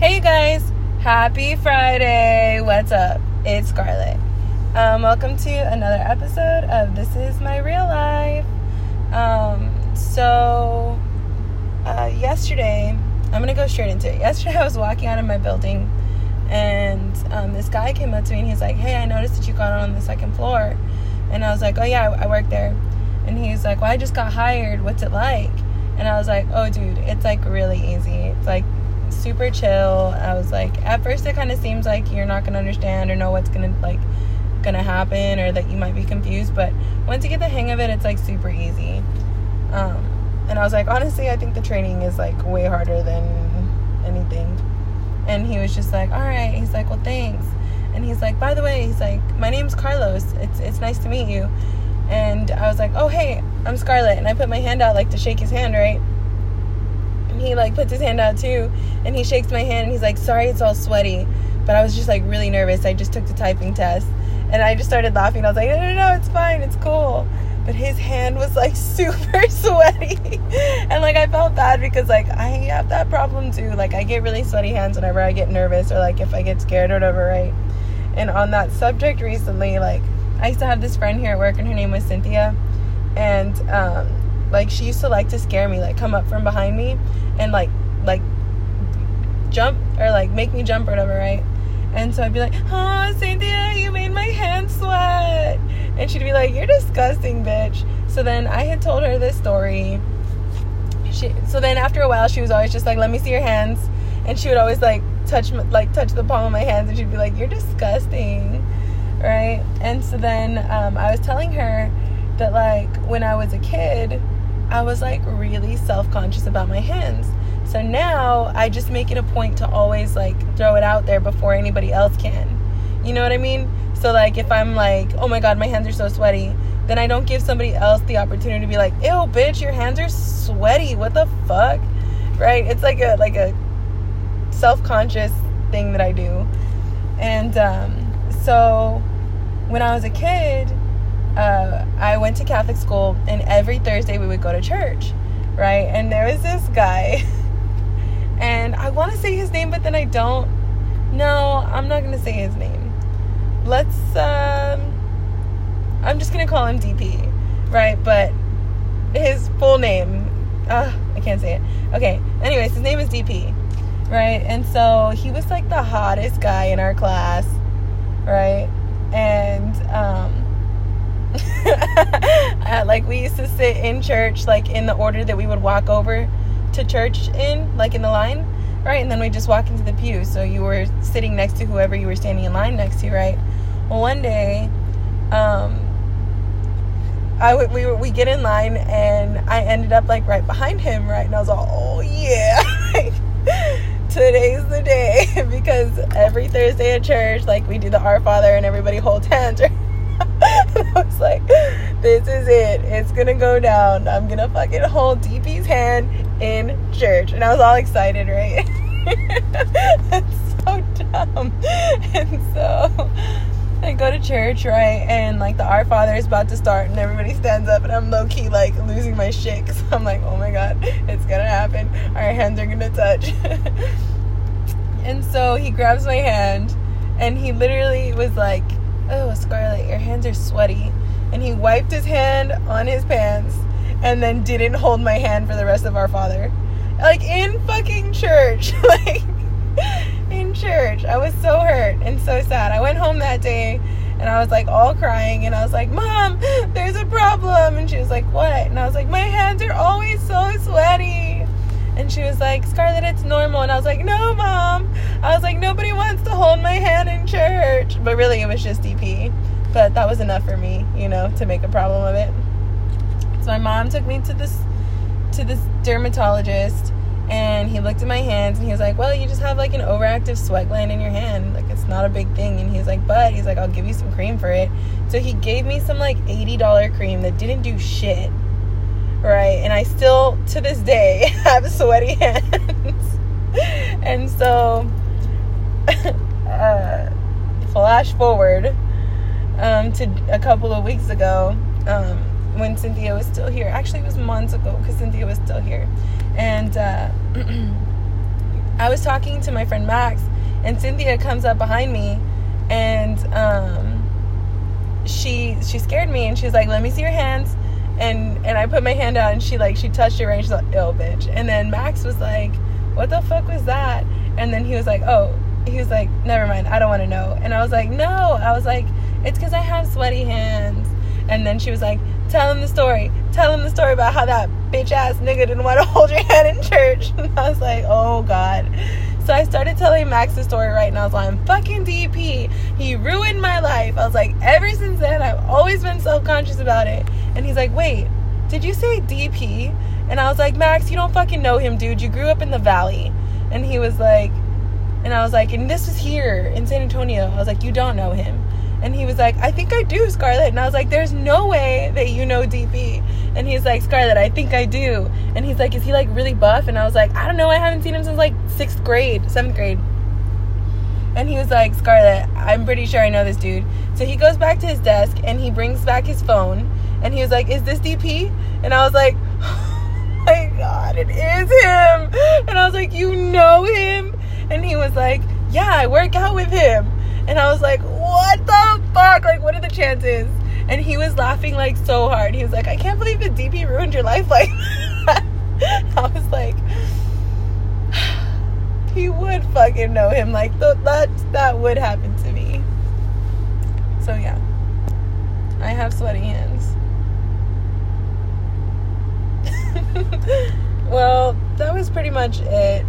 Hey you guys, happy Friday. What's up? It's Scarlett. Welcome to another episode of This Is My Real Life. Yesterday, I'm going to go straight into it. Yesterday I was walking out of my building and this guy came up to me and he's like, hey, I noticed that you got on the second floor. And I was like, oh yeah, I work there. And he's like, well, I just got hired. What's it like? And I was like, oh dude, it's like really easy. It's like super chill. I was like, at first it kind of seems like you're not gonna understand or know what's gonna happen, or that you might be confused, but once you get the hang of it, it's like super easy. And I was like, honestly, I think the training is like way harder than anything. And he was just like, all right. He's like, well, thanks. And he's like, by the way, he's like, my name's Carlos. It's nice to meet you. And I was like, oh hey, I'm Scarlett. And I put my hand out like to shake his hand, right? He like puts his hand out too, and he shakes my hand and he's like, sorry it's all sweaty, but I was just like really nervous, I just took the typing test. And I just started laughing. I was like, no, it's fine, it's cool. But his hand was like super sweaty and like I felt bad because like I have that problem too. Like I get really sweaty hands whenever I get nervous or like if I get scared or whatever, right? And on that subject recently, like I used to have this friend here at work and her name was Cynthia, and like she used to like to scare me, like come up from behind me and like jump or like make me jump or whatever, right? And so I'd be like, oh Cynthia, you made my hand sweat. And she'd be like, you're disgusting, bitch. So then I had told her this story. So then after a while she was always just like, let me see your hands. And she would always like touch the palm of my hands, and she'd be like, you're disgusting, right? And so then I was telling her that like when I was a kid I was like really self-conscious about my hands. So now I just make it a point to always like throw it out there before anybody else can. You know what I mean? So like if I'm like, oh my God, my hands are so sweaty, then I don't give somebody else the opportunity to be like, ew, bitch, your hands are sweaty. What the fuck? Right? It's like a self-conscious thing that I do. And so when I was a kid, I went to Catholic school, and every Thursday we would go to church, right? And there was this guy, and I want to say his name, but then I don't. No, I'm not going to say his name. I'm just going to call him DP, right? But his full name, I can't say it. Okay, anyways, his name is DP, right? And so he was like the hottest guy in our class, right? And, like we used to sit in church like in the order that we would walk over to church in, like in the line, right? And then we just walk into the pew, so you were sitting next to whoever you were standing in line next to, right? Well, one day we get in line and I ended up like right behind him, right? And I was like, oh yeah, like, today's the day. Because every Thursday at church like we do the Our Father and everybody holds hands, right? And I was like, this is it. It's going to go down. I'm going to fucking hold DP's hand in church. And I was all excited, right? That's so dumb. And so I go to church, right? And like the Our Father is about to start and everybody stands up and I'm low key like losing my shit. Cause I'm like, oh my God, it's going to happen. Our hands are going to touch. And so he grabs my hand and he literally was like, oh Scarlett, your hands are sweaty. And he wiped his hand on his pants and then didn't hold my hand for the rest of Our Father, like in fucking church. Like in church. I was so hurt and so sad. I went home that day and I was like all crying and I was like, Mom, there's a problem. And she was like, what? And I was like, my hands are always so sweaty. And she was like, Scarlett, it's normal. And I was like, no, Mom. I was like, nobody wants to hold my hand in church. But really, it was just DP. But that was enough for me, you know, to make a problem of it. So my mom took me to this dermatologist. And he looked at my hands. And he was like, well, you just have, like, an overactive sweat gland in your hand. Like, it's not a big thing. And he's like, I'll give you some cream for it. So he gave me some, like, $80 cream that didn't do shit. Right, and I still to this day have sweaty hands. And so flash forward to a couple of weeks ago, when Cynthia was still here. Actually, it was months ago because Cynthia was still here. And I was talking to my friend Max, and Cynthia comes up behind me, and she scared me, and she's like, "Let me see your hands." And I put my hand out, and she touched it, right? And she's like, "Oh, bitch." And then Max was like, "What the fuck was that?" And then he was like, "Oh," he was like, "Never mind, I don't want to know." And I was like, "No," I was like, "It's because I have sweaty hands." And then she was like, Tell him the story about how that bitch ass nigga didn't want to hold your hand in church. And I was like, oh God. So I started telling Max the story, right? And I was like, I'm fucking DP. He ruined my life. I was like, ever since then, I've always been self-conscious about it. And he's like, wait, did you say DP? And I was like, Max, you don't fucking know him, dude. You grew up in the valley. And he was like, and I was like, and this is here in San Antonio. I was like, you don't know him. And he was like, I think I do, Scarlett. And I was like, there's no way that you know DP. And he's like, Scarlett, I think I do. And he's like, is he like really buff? And I was like, I don't know. I haven't seen him since like 7th grade. And he was like, Scarlett, I'm pretty sure I know this dude. So he goes back to his desk and he brings back his phone. And he was like, is this DP? And I was like, oh my God, it is him. And I was like, you know him? And he was like, yeah, I work out with him. And I was like, what the fuck? Like, what are the chances? And he was laughing, like, so hard. He was like, I can't believe that DP ruined your life like that. I was like, he would fucking know him. Like, that would happen to me. So, yeah. I have sweaty hands. Well, that was pretty much it.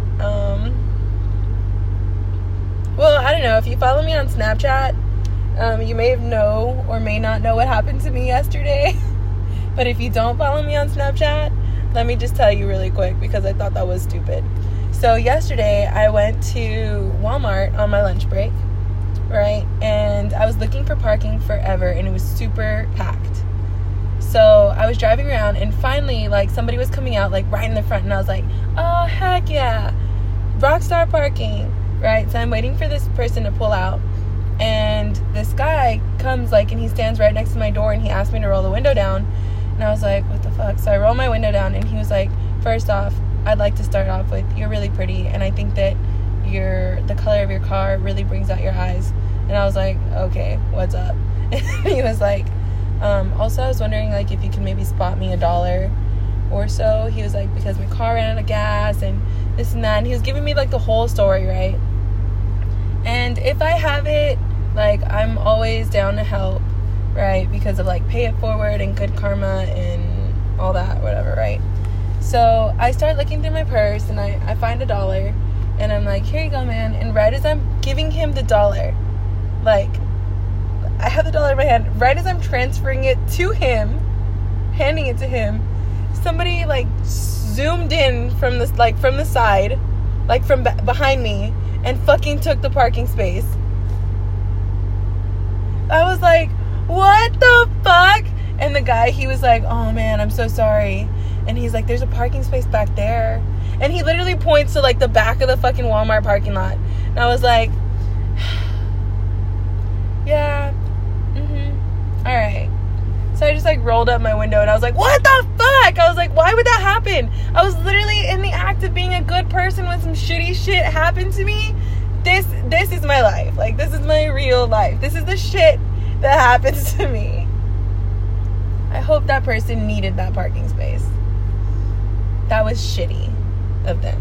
Well, I don't know. If you follow me on Snapchat, you may know or may not know what happened to me yesterday. But if you don't follow me on Snapchat, let me just tell you really quick because I thought that was stupid. So yesterday, I went to Walmart on my lunch break, right? And I was looking for parking forever, and it was super packed. So I was driving around, and finally, like, somebody was coming out, like, right in the front. And I was like, oh, heck yeah. Rockstar parking. Right, so I'm waiting for this person to pull out, and this guy comes, like, and he stands right next to my door, and he asked me to roll the window down, and I was like, what the fuck? So I roll my window down, and he was like, first off, I'd like to start off with, you're really pretty, and I think that the color of your car really brings out your eyes. And I was like, okay, what's up? And he was like, also, I was wondering, like, if you could maybe spot me $1 or so. He was like, because my car ran out of gas, and this and that, and he was giving me, like, the whole story, right? And if I have it, like, I'm always down to help, right? Because of, like, pay it forward and good karma and all that, whatever, right? So I start looking through my purse, and I find $1, and I'm like, here you go, man. And right as I'm giving him the $1, like, I have the $1 in my hand. Right as I'm transferring it to him, handing it to him, somebody, like, zoomed in from this, like, from the side, like, from behind me, and fucking took the parking space. I was like, what the fuck? And the guy, he was like, oh man, I'm so sorry. And he's like, there's a parking space back there. And he literally points to, like, the back of the fucking Walmart parking lot. And I was like, yeah, mm-hmm, all right. So I just, like, rolled up my window, and I was like, what the fuck? I was like, why would that happen? I was literally in the act of being a good person when some shitty shit happened to me. This is my life. Like, this is my real life. This is the shit that happens to me. I hope that person needed that parking space. That was shitty of them.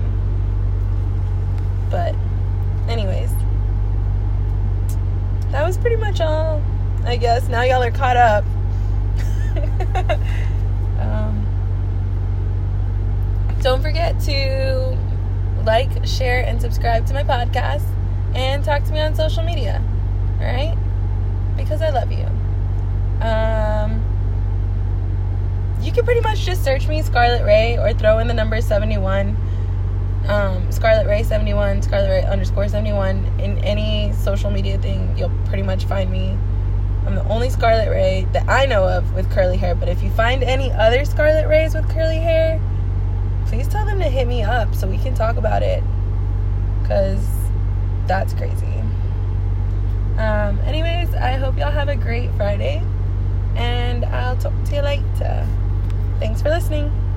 But anyways, that was pretty much all, I guess. Now y'all are caught up. Don't forget to like, share, and subscribe to my podcast, and talk to me on social media, all right? Because I love you. You can pretty much just search me, Scarlett Ray, or throw in the number 71, Scarlett Ray 71, Scarlett Ray _71, in any social media thing. You'll pretty much find me. I'm the only Scarlett Ray that I know of with curly hair, but if you find any other Scarlett Rays with curly hair, please tell them to hit me up so we can talk about it, because that's crazy. Anyways, I hope y'all have a great Friday, and I'll talk to you later. Thanks for listening.